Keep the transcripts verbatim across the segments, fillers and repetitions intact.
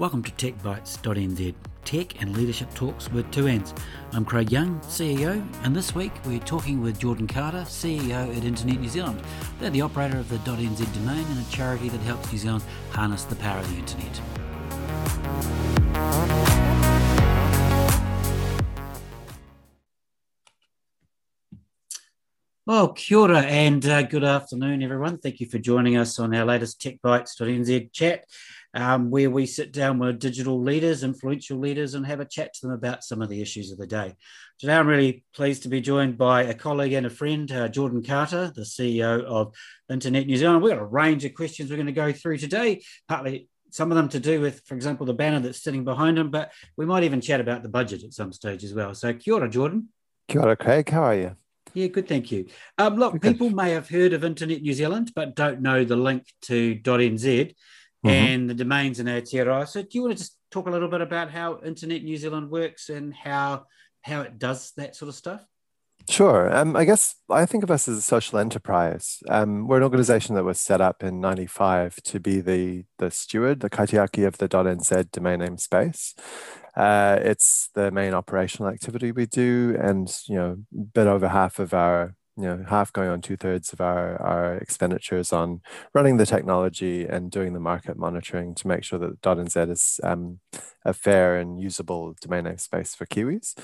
Welcome to tech bytes dot n z, Tech and Leadership Talks with two N's. I'm Craig Young, C E O, and this week we're talking with Jordan Carter, C E O at Internet New Zealand. They're the operator of the .nz domain and a charity that helps New Zealand harness the power of the internet. Well, kia ora and uh, good afternoon, everyone. Thank you for joining us on our latest tech bytes dot n z chat. Um, where we sit down with digital leaders, influential leaders, and have a chat to them about some of the issues of the day. Today, I'm really pleased to be joined by a colleague and a friend, uh, Jordan Carter, the C E O of Internet New Zealand. We've got a range of questions we're going to go through today, partly some of them to do with, for example, the banner that's sitting behind him, but we might even chat about the budget at some stage as well. So kia ora, Jordan. Kia ora, Craig. How are you? Yeah, good, thank you. Um, look, okay. People may have heard of Internet New Zealand, but don't know the link to .nz. Mm-hmm. And the domains in Aotearoa. So do you want to just talk a little bit about how Internet New Zealand works and how how it does that sort of stuff? Sure. Um, I guess I think of us as a social enterprise. Um, we're an organisation that was set up in ninety-five to be the the steward, the kaitiaki of the .nz domain name space. Uh, it's the main operational activity we do, and you know, a bit over half of our you know, half going on two-thirds of our, our expenditures on running the technology and doing the market monitoring to make sure that .nz is um, a fair and usable domain name space for Kiwis.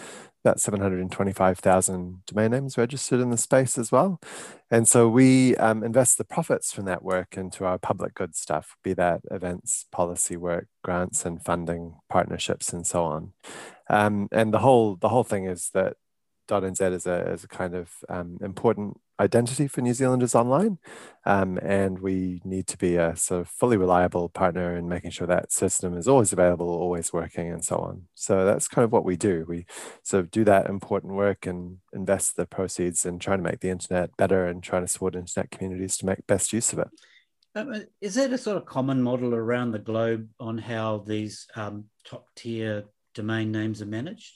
About seven hundred twenty-five thousand domain names registered in the space as well. And so we um, invest the profits from that work into our public good stuff, be that events, policy work, grants and funding, partnerships and so on. Um, and the whole the whole thing is that .nz is a, is a kind of um, important identity for New Zealanders online, um, and we need to be a sort of fully reliable partner in making sure that system is always available, always working, and so on. So that's kind of what we do. We sort of do that important work and invest the proceeds in trying to make the internet better and trying to support internet communities to make best use of it. Um, is that a sort of common model around the globe on how these um, top-tier domain names are managed?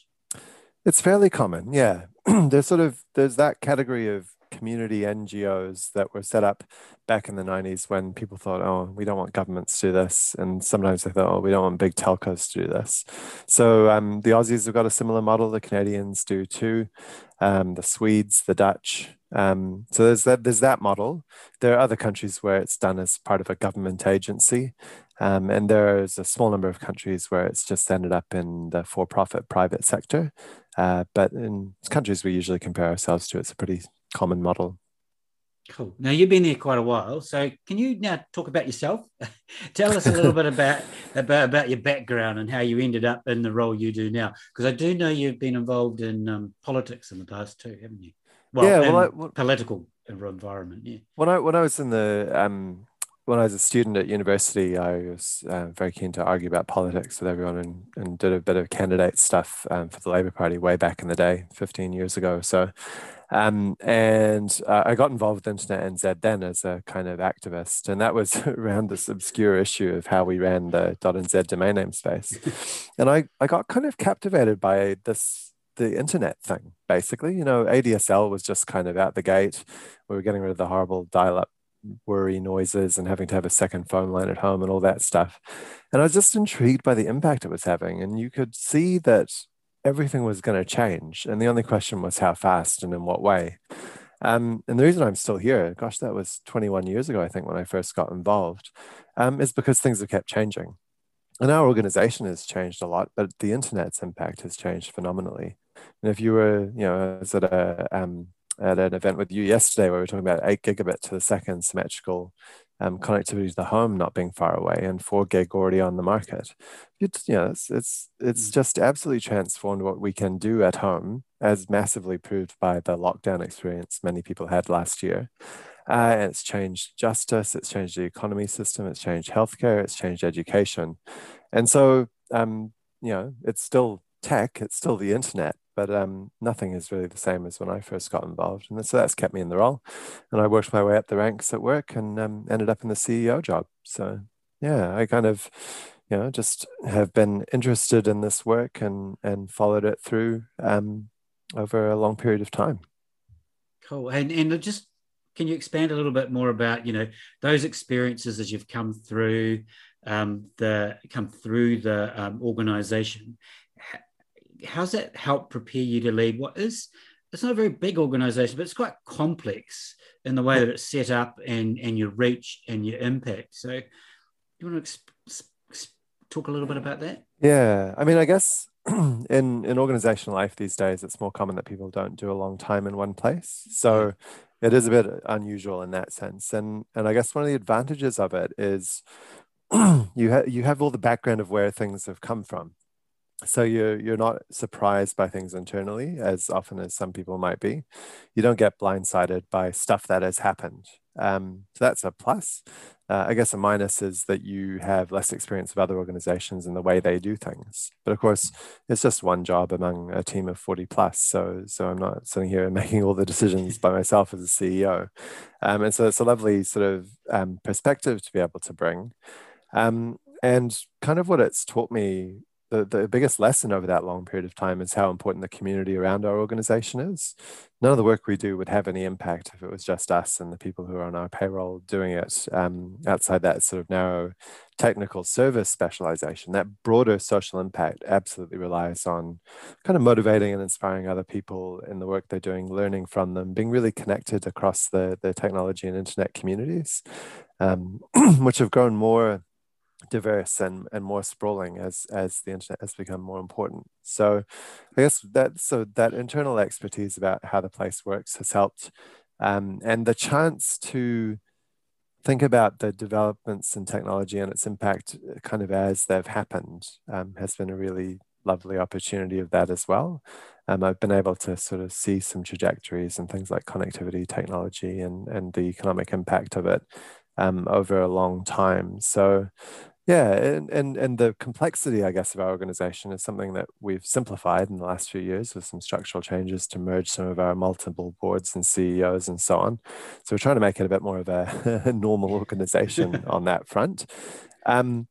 It's fairly common, yeah. there's sort of there's that category of community N G Os that were set up back in the nineties when people thought, oh, we don't want governments to do this, and sometimes they thought, oh, we don't want big telcos to do this. So um, the Aussies have got a similar model. The Canadians do too. Um, the Swedes, the Dutch. Um, so there's that there's that model. There are other countries where it's done as part of a government agency. Um, and there is a small number of countries where it's just ended up in the for-profit private sector. Uh, but in countries we usually compare ourselves to, it's a pretty common model. Cool. Now, you've been there quite a while. So can you now talk about yourself? Tell us a little bit about, about about your background and how you ended up in the role you do now. Because I do know you've been involved in um, politics in the past too, haven't you? Well, yeah, well, I, well, political environment, yeah. When I, when I was in the... Um, When I was a student at university, I was uh, very keen to argue about politics with everyone and, and did a bit of candidate stuff um, for the Labour Party way back in the day, fifteen years ago or so. Um, and uh, I got involved with Internet N Z then as a kind of activist, and that was around this obscure issue of how we ran the .nz domain name space. And I, I got kind of captivated by this the internet thing, basically. You know, A D S L was just kind of out the gate. We were getting rid of the horrible dial-up worry noises and having to have a second phone line at home and all that stuff. And I was just intrigued by the impact it was having. And you could see that everything was going to change. And the only question was how fast and in what way. Um, and the reason I'm still here, gosh, that was twenty-one years ago, I think, when I first got involved, um, is because things have kept changing. And our organization has changed a lot, but the internet's impact has changed phenomenally. And if you were, you know, as at a... Um, at an event with you yesterday where we were talking about eight gigabit to the second symmetrical um, connectivity to the home not being far away and four gig already on the market. It's, you know, it's, it's, it's just absolutely transformed what we can do at home, as massively proved by the lockdown experience many people had last year. Uh, and it's changed justice, it's changed the economy system, it's changed healthcare, it's changed education. And so, um, you know, it's still tech, it's still the internet, but um, nothing is really the same as when I first got involved. And so that's kept me in the role. And I worked my way up the ranks at work and um, ended up in the C E O job. So yeah, I kind of, you know, just have been interested in this work and and followed it through um, over a long period of time. Cool. And, and just Can you expand a little bit more about, you know, those experiences as you've come through um, the come through the um, organisation? How's that help prepare you to lead what is? It's not a very big organisation, but it's quite complex in the way that it's set up and and your reach and your impact. So, you want to exp- exp- talk a little bit about that? Yeah, I mean, I guess in in organisational life these days, it's more common that people don't do a long time in one place. So, it is a bit unusual in that sense, and and I guess one of the advantages of it is you ha- you have all the background of where things have come from. So you're, you're not surprised by things internally as often as some people might be. You don't get blindsided by stuff that has happened. Um, so that's a plus. Uh, I guess a minus is that you have less experience of other organizations and the way they do things. But of course, it's just one job among a team of forty plus. So, so I'm not sitting here and making all the decisions by myself as a C E O. Um, and so it's a lovely sort of um, perspective to be able to bring. Um, and kind of what it's taught me, The, the biggest lesson over that long period of time is how important the community around our organization is. None of the work we do would have any impact if it was just us and the people who are on our payroll doing it um, outside that sort of narrow technical service specialization. That broader social impact absolutely relies on kind of motivating and inspiring other people in the work they're doing, learning from them, being really connected across the, the technology and internet communities, um, which have grown more diverse and, and more sprawling as as the internet has become more important. So I guess that so that internal expertise about how the place works has helped, um, and the chance to think about the developments in technology and its impact kind of as they've happened um, has been a really lovely opportunity of that as well. Um, I've been able to sort of see some trajectories and things like connectivity technology and, and the economic impact of it um, over a long time. So yeah, and, and and the complexity, I guess, of our organization is something that we've simplified in the last few years with some structural changes to merge some of our multiple boards and C E Os and so on. So we're trying to make it a bit more of a normal organization on that front. Um,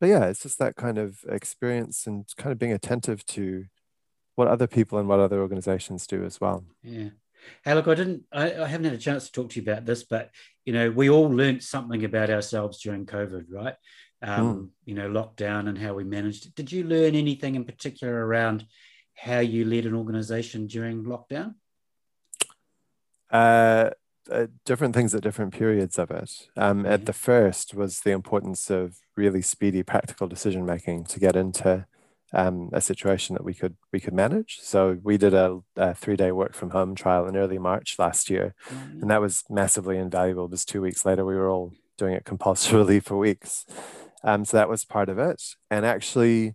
but yeah, it's just that kind of experience and kind of being attentive to what other people and what other organizations do as well. Yeah. Hey, look, I didn't, I, I haven't had a chance to talk to you about this, but, you know, we all learned something about ourselves during COVID, right? Um, mm. You know, lockdown and how we managed it. Did you learn anything in particular around how you led an organization during lockdown? Uh, uh, different things at different periods of it. Um, yeah. At the first was the importance of really speedy, practical decision-making to get into Um, a situation that we could we could manage. So we did a, a three-day work from home trial in early March last year, mm-hmm. and that was massively invaluable because two weeks later we were all doing it compulsorily for weeks. Um, so that was part of it, and actually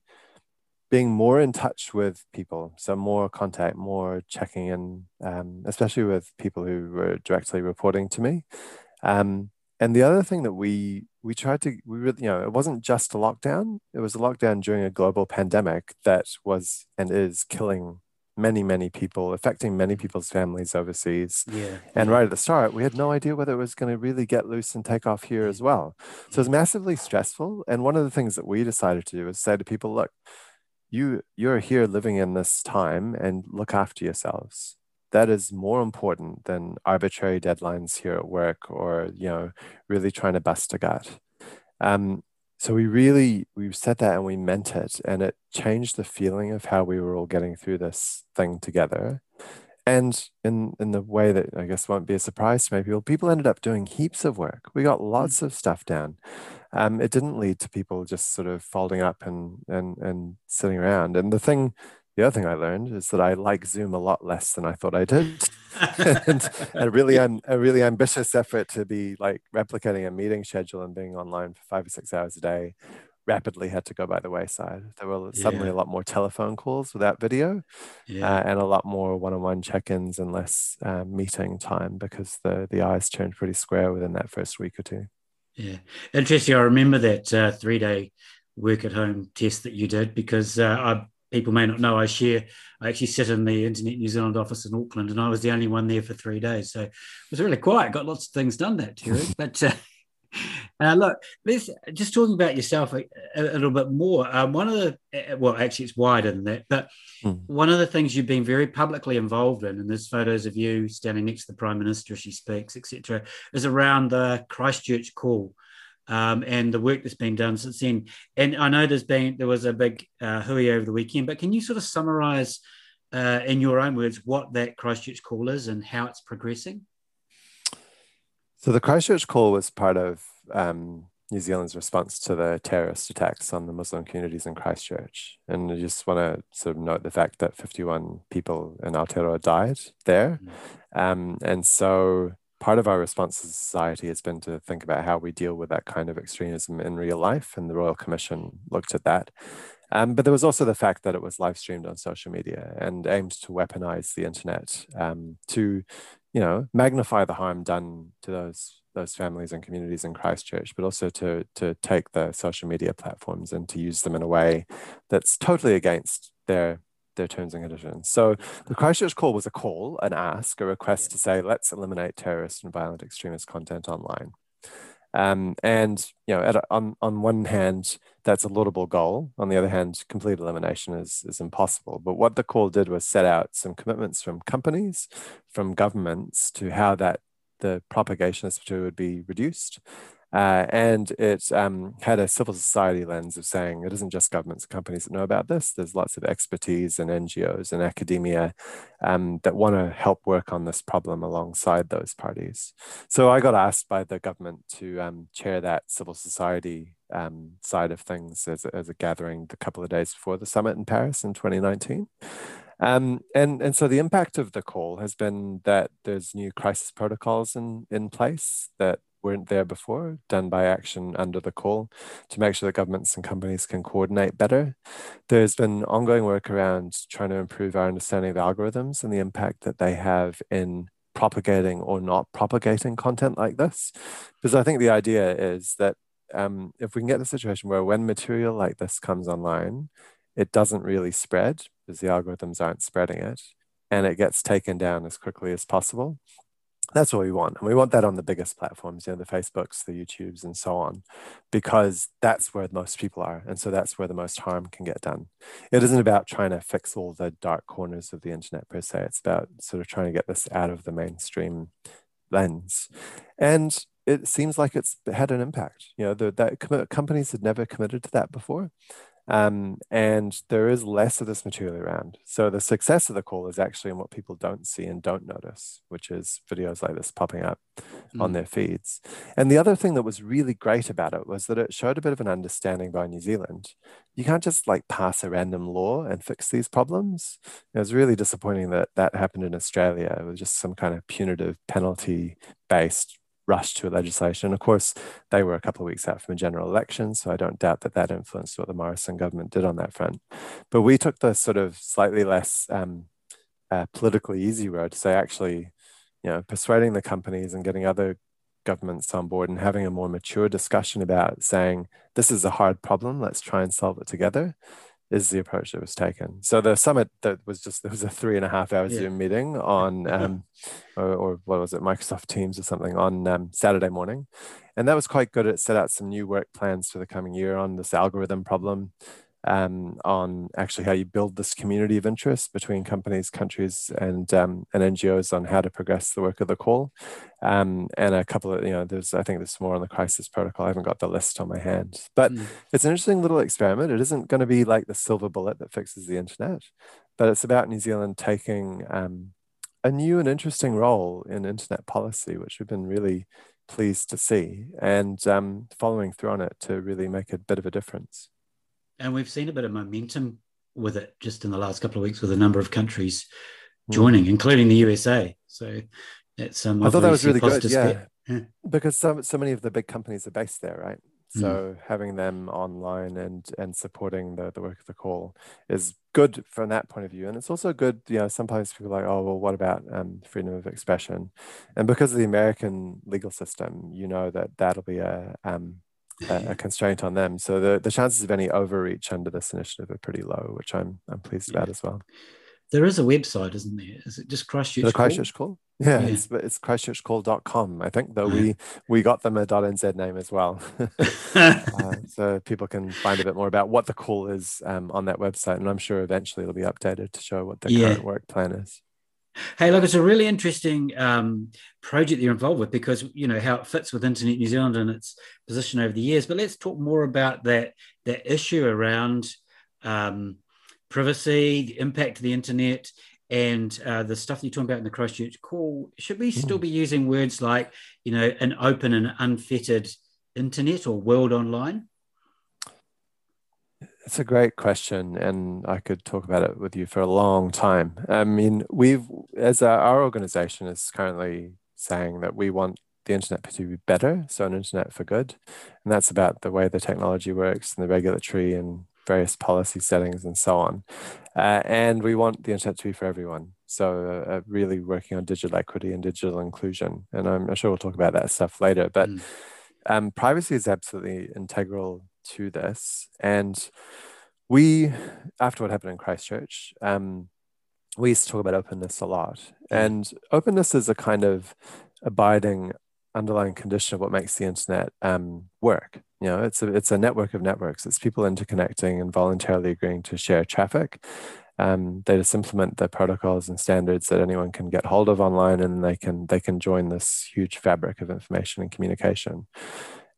being more in touch with people, so more contact, more checking in, um, especially with people who were directly reporting to me. Um, and the other thing that we We tried to, we really, you know, it wasn't just a lockdown. It was a lockdown during a global pandemic that was and is killing many, many people, affecting many people's families overseas. Yeah. And right at the start, we had no idea whether it was going to really get loose and take off here as well. So it was massively stressful. And one of the things that we decided to do was say to people, look, you, you're here living in this time and look after yourselves. That is more important than arbitrary deadlines here at work or, you know, really trying to bust a gut. Um, so we really, we said that and we meant it, and it changed the feeling of how we were all getting through this thing together. And in, in the way that I guess won't be a surprise to many people, people ended up doing heaps of work. We got lots of stuff down. Um, it didn't lead to people just sort of folding up and, and, and sitting around. And the thing The other thing I learned is that I like Zoom a lot less than I thought I did. and a really, um, a really ambitious effort to be like replicating a meeting schedule and being online for five or six hours a day rapidly had to go by the wayside. There were suddenly yeah. a lot more telephone calls without video yeah. uh, and a lot more one-on-one check-ins and less uh, meeting time because the, the eyes turned pretty square within that first week or two. Yeah. Interesting. I remember that uh, three-day work-at-home test that you did because uh, I people may not know, I share, I actually sit in the Internet New Zealand office in Auckland, and I was the only one there for three days. So it was really quiet, got lots of things done that period. But uh, Uh, look, this, just talking about yourself a, a little bit more, um, one of the, well, actually it's wider than that, but mm. one of the things you've been very publicly involved in, and there's photos of you standing next to the Prime Minister as she speaks, et cetera, is around the Christchurch call um, and the work that's been done since then. And I know there's been, there was a big uh, hooey over the weekend, but can you sort of summarise uh, in your own words what that Christchurch call is and how it's progressing? So the Christchurch call was part of um, New Zealand's response to the terrorist attacks on the Muslim communities in Christchurch. And I just want to sort of note the fact that fifty-one people in Aotearoa died there. Mm. Um, and so part of our response as a society has been to think about how we deal with that kind of extremism in real life. And the Royal Commission looked at that. Um, but there was also the fact that it was live streamed on social media and aimed to weaponize the internet um, to, you know, magnify the harm done to those those families and communities in Christchurch, but also to to take the social media platforms and to use them in a way that's totally against their their terms and conditions. So the Christchurch call was a call, an ask, a request yeah. to say, let's eliminate terrorist and violent extremist content online. Um, and, you know, at a, on, on one hand, that's a laudable goal. On the other hand, complete elimination is, is impossible. But what the call did was set out some commitments from companies, from governments to how that the propagation of spirituality would be reduced. Uh, and it um, had a civil society lens of saying it isn't just governments and companies that know about this. There's lots of expertise and N G Os and academia um, that want to help work on this problem alongside those parties. So I got asked by the government to um, chair that civil society um, side of things as, as a gathering a couple of days before the summit in Paris in twenty nineteen. Um, and, and so the impact of the call has been that there's new crisis protocols in, in place that weren't there before, done by action under the call to make sure that governments and companies can coordinate better. There's been ongoing work around trying to improve our understanding of algorithms and the impact that they have in propagating or not propagating content like this. Because I think the idea is that um, if we can get the situation where when material like this comes online, it doesn't really spread because the algorithms aren't spreading it and it gets taken down as quickly as possible. That's what we want. And we want that on the biggest platforms, you know, the Facebooks, the YouTubes, and so on, because that's where most people are. And so that's where the most harm can get done. It isn't about trying to fix all the dark corners of the internet per se. It's about sort of trying to get this out of the mainstream lens. And it seems like it's had an impact. You know, the, that companies had never committed to that before. Um, and there is less of this material around. So the success of the call is actually in what people don't see and don't notice, which is videos like this popping up mm. on their feeds. And the other thing that was really great about it was that it showed a bit of an understanding by New Zealand. You can't just like pass a random law and fix these problems. It was really disappointing that that happened in Australia. It was just some kind of punitive penalty-based rush to legislation. Of course, they were a couple of weeks out from a general election, so I don't doubt that that influenced what the Morrison government did on that front. But we took the sort of slightly less um, uh, politically easy road to say, actually, you know, persuading the companies and getting other governments on board and having a more mature discussion about saying, this is a hard problem, let's try and solve it together, is the approach that was taken. So the summit that was just, there was a three and a half hour yeah. Zoom meeting on, um, or, or what was it, Microsoft Teams or something on um, Saturday morning. And that was quite good. It set out some new work plans for the coming year on this algorithm problem, um, on actually how you build this community of interest between companies, countries, and um, and N G Os on how to progress the work of the call. Um, and a couple of, you know, there's, I think there's more on the crisis protocol. I haven't got the list on my hand, but mm. it's an interesting little experiment. It isn't going to be like the silver bullet that fixes the internet, but it's about New Zealand taking um, a new and interesting role in internet policy, which we've been really pleased to see, and um, following through on it to really make a bit of a difference. And we've seen a bit of momentum with it just in the last couple of weeks with a number of countries joining, mm. including the U S A. So that's um, I thought that was really good, yeah. yeah. Because so, so many of the big companies are based there, right? So mm. having them online and and supporting the, the work of the call is good from that point of view. And it's also good, you know, sometimes people are like, oh, well, what about um, freedom of expression? And because of the American legal system, you know that that'll be a... Um, a constraint on them. So the, the chances of any overreach under this initiative are pretty low, which I'm I'm pleased yeah. about as well. There is a website, isn't there? Is it just Christchurch the call? Christchurch Call? Yeah, yeah. It's, it's christchurch call dot com. I think, though we we got them a .nz name as well. uh, so people can find a bit more about what the call is um, on that website. And I'm sure eventually it'll be updated to show what the yeah. current work plan is. Hey, look, it's a really interesting um, project that you're involved with, because, you know, how it fits with Internet New Zealand and its position over the years. But let's talk more about that, that issue around um, privacy, the impact of the internet, and uh, the stuff that you're talking about in the Christchurch call. Should we still be using words like, you know, an open and unfettered internet or world online? It's a great question, and I could talk about it with you for a long time. I mean, we've, as our, our organization is currently saying that we want the internet to be better, so an internet for good. And that's about the way the technology works and the regulatory and various policy settings and so on. Uh, and we want the internet to be for everyone. So uh, really working on digital equity and digital inclusion. And I'm sure we'll talk about that stuff later, but mm. um, privacy is absolutely integral to this. And we, after what happened in Christchurch, um, we used to talk about openness a lot. And openness is a kind of abiding underlying condition of what makes the internet um, work. You know, it's a, it's a network of networks. It's people interconnecting and voluntarily agreeing to share traffic. Um, they just implement the protocols and standards that anyone can get hold of online, and they can, they can join this huge fabric of information and communication.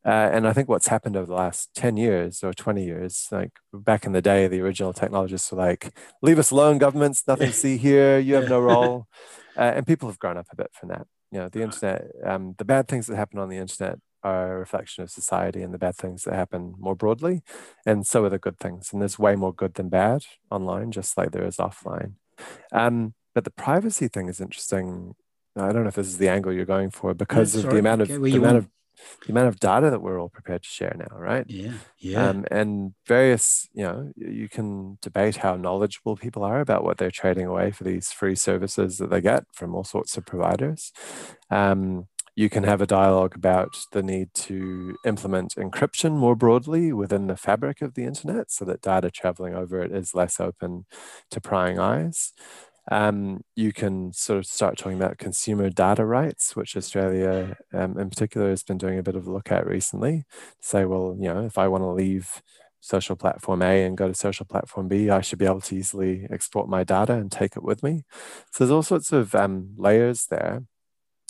Uh, and I think what's happened over the last ten years or twenty years, like back in the day, the original technologists were like, leave us alone, governments, nothing to see here, you have no role. Uh, and people have grown up a bit from that. You know, the internet, um, the bad things that happen on the internet are a reflection of society and the bad things that happen more broadly. And so are the good things. And there's way more good than bad online, just like there is offline. Um, but the privacy thing is interesting. I don't know if this is the angle you're going for, because yeah, sorry, of the amount of, okay, the amount of the amount of data that we're all prepared to share now, right? Yeah, yeah. Um, and various, you know, you can debate how knowledgeable people are about what they're trading away for these free services that they get from all sorts of providers. Um, you can have a dialogue about the need to implement encryption more broadly within the fabric of the internet so that data traveling over it is less open to prying eyes. Um, you can sort of start talking about consumer data rights, which Australia um, in particular has been doing a bit of a look at recently. Say, well, you know, if I want to leave social platform A and go to social platform B, I should be able to easily export my data and take it with me. So there's all sorts of um, layers there,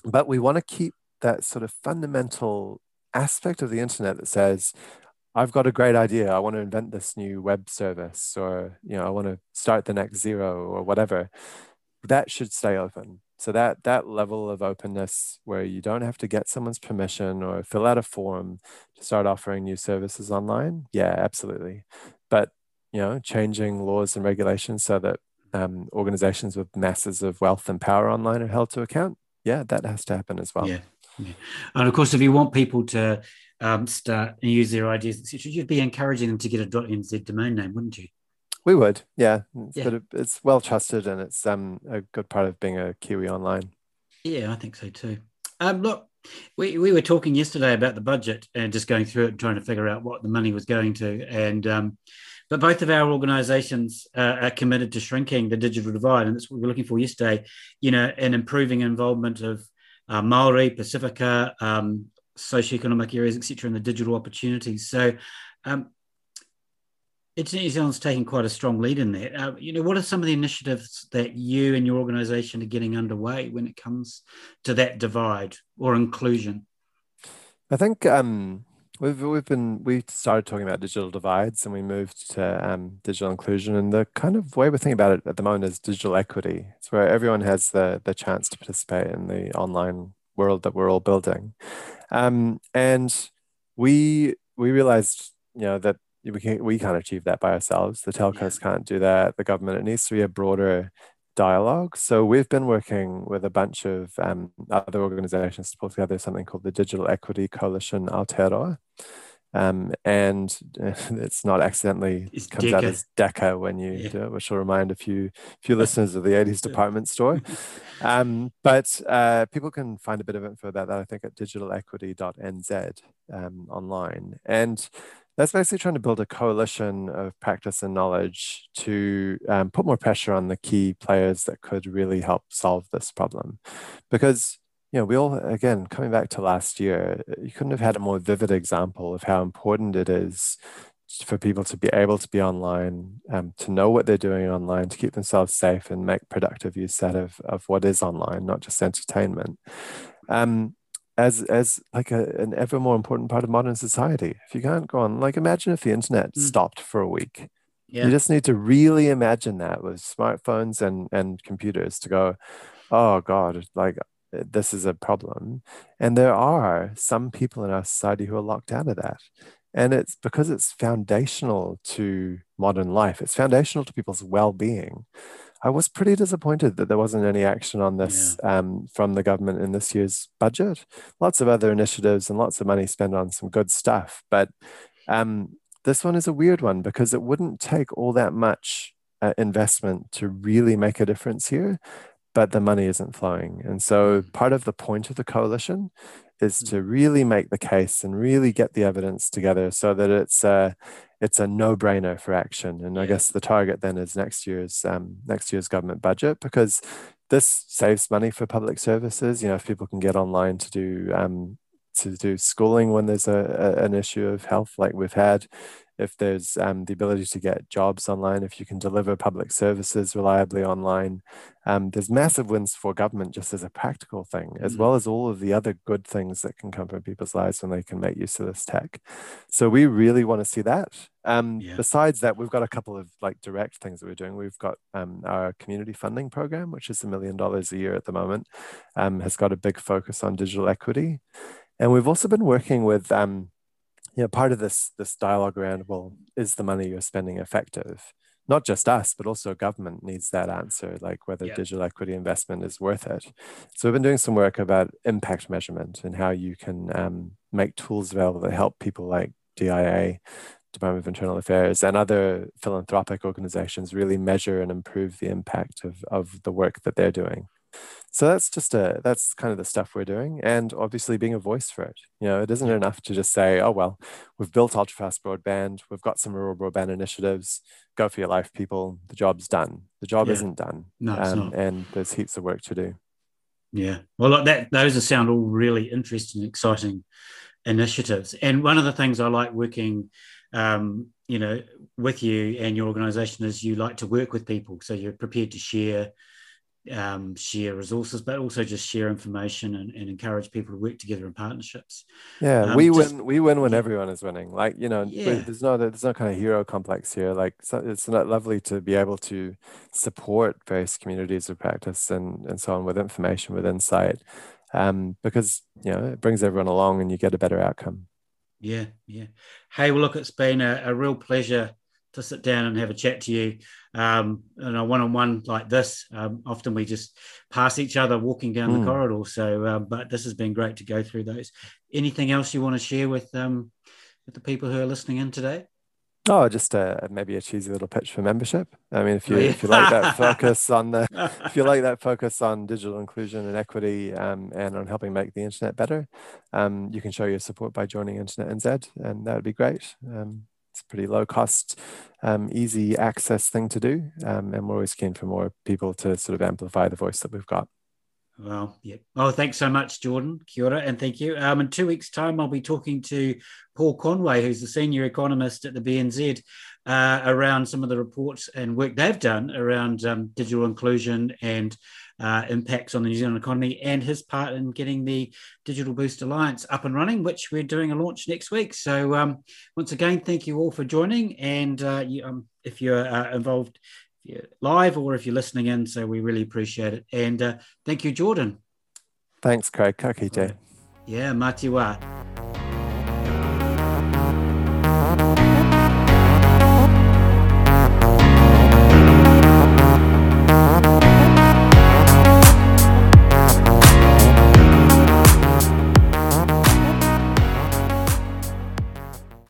but we want to keep that sort of fundamental aspect of the internet that says, I've got a great idea. I want to invent this new web service, or, you know, I want to start the next zero or whatever. That should stay open. So that, that level of openness where you don't have to get someone's permission or fill out a form to start offering new services online. Yeah, absolutely. But, you know, changing laws and regulations so that um, organizations with masses of wealth and power online are held to account. Yeah, that has to happen as well. Yeah. Yeah. And of course, if you want people to um, start and use their ideas, et cetera, you'd be encouraging them to get a .nz domain name, wouldn't you? We would, yeah. It's, yeah. Bit, it's well trusted, and it's um, a good part of being a Kiwi online. Yeah, I think so too. Um, look, we, we were talking yesterday about the budget and just going through it and trying to figure out what the money was going to. And um, but both of our organisations uh, are committed to shrinking the digital divide, and that's what we were looking for yesterday. You know, and improving involvement of Uh, Māori, Pasifika, um, socioeconomic areas, et cetera, and the digital opportunities. So um, Internet New Zealand's taking quite a strong lead in that. Uh, you know, what are some of the initiatives that you and your organisation are getting underway when it comes to that divide or inclusion? I think um, we've, we've been, we started talking about digital divides, and we moved to um, digital inclusion. And the kind of way we're thinking about it at the moment is digital equity. It's where everyone has the, the chance to participate in the online world that we're all building. Um, and we we realized, you know, that we can't, we can't achieve that by ourselves. The telcos yeah. can't do that. The government, it needs to be a broader dialogue. So we've been working with a bunch of um, other organizations to pull together something called the Digital Equity Coalition Aotearoa. Um, and it's not accidentally it's comes Deca. out as DECA when you yeah. do it, which will remind a few few listeners of the eighties department store. Um, but uh, people can find a bit of info about that, I think, at digital equity dot N Z um, online. And that's basically trying to build a coalition of practice and knowledge to um, put more pressure on the key players that could really help solve this problem. Because, you know, we all, again, coming back to last year, you couldn't have had a more vivid example of how important it is for people to be able to be online, um, to know what they're doing online, to keep themselves safe and make productive use out of, of what is online, not just entertainment. Um, as as like a, an ever more important part of modern society. If you can't go on, like imagine if the internet mm. stopped for a week. Yeah. You just need to really imagine that with smartphones and, and computers to go, oh God, like this is a problem. And there are some people in our society who are locked out of that. And it's because it's foundational to modern life. It's foundational to people's well-being. I was pretty disappointed that there wasn't any action on this yeah. um, from the government in this year's budget. Lots of other initiatives and lots of money spent on some good stuff. But um, this one is a weird one because it wouldn't take all that much uh, investment to really make a difference here, but the money isn't flowing. And so part of the point of the coalition is to really make the case and really get the evidence together so that it's a, it's a no-brainer for action. And I guess the target then is next year's um, next year's government budget, because this saves money for public services. You know, if people can get online to do um, to do schooling when there's a, a an issue of health like we've had, if there's um, the ability to get jobs online, if you can deliver public services reliably online, um, there's massive wins for government just as a practical thing, as well as all of the other good things that can come from people's lives when they can make use of this tech. So we really want to see that. Um, yeah. Besides that, we've got a couple of like direct things that we're doing. We've got um, our community funding program, which is a million dollars a year at the moment, um, has got a big focus on digital equity. And we've also been working with um, you know, part of this, this dialogue around, well, is the money you're spending effective? Not just us, but also government needs that answer, like whether yeah. digital equity investment is worth it. So we've been doing some work about impact measurement and how you can um, make tools available that help people like D I A, Department of Internal Affairs, and other philanthropic organizations really measure and improve the impact of, of the work that they're doing. So that's just a, that's kind of the stuff we're doing, and obviously being a voice for it. You know, it isn't enough to just say, oh, well, we've built ultrafast broadband, we've got some rural broadband initiatives, go for your life, people, the job's done. The job yeah. isn't done. No, it's um, not. And there's heaps of work to do. Yeah. Well, look, that, those sound all really interesting, exciting initiatives. And one of the things I like working um, you know, with you and your organisation is you like to work with people. So you're prepared to share Um, share resources, but also just share information and, and encourage people to work together in partnerships. Yeah, um, we just, win. We win when yeah. everyone is winning. Like you know, yeah. there's no there's no kind of hero complex here. Like so it's not lovely to be able to support various communities of practice and and so on with information, with insight, um, because you know it brings everyone along and you get a better outcome. Yeah, yeah. Hey, well, look, it's been a, a real pleasure to sit down and have a chat to you um, in a one-on-one like this. Um, often we just pass each other walking down mm. the corridor. So, uh, but this has been great to go through those. Anything else you want to share with, um, with the people who are listening in today? Oh, just uh, maybe a cheesy little pitch for membership. I mean, if you, oh, yeah. if you like that focus on the, if you like that focus on digital inclusion and equity um, and on helping make the internet better, um, you can show your support by joining Internet N Z, and that would be great. Um, It's a pretty low cost, um, easy access thing to do. Um, and we're always keen for more people to sort of amplify the voice that we've got. Well, yeah. Oh, thanks so much, Jordan. Kia ora, and thank you. Um, in two weeks' time, I'll be talking to Paul Conway, who's the senior economist at the B N Z, uh, around some of the reports and work they've done around um, digital inclusion and uh, impacts on the New Zealand economy, and his part in getting the Digital Boost Alliance up and running, which we're doing a launch next week. So um, once again, thank you all for joining. And uh, you, um, if you're uh, involved live or if you're listening in, so we really appreciate it. And uh, thank you, Jordan. Thanks, Craig. Ka kite. Yeah, mā te wā.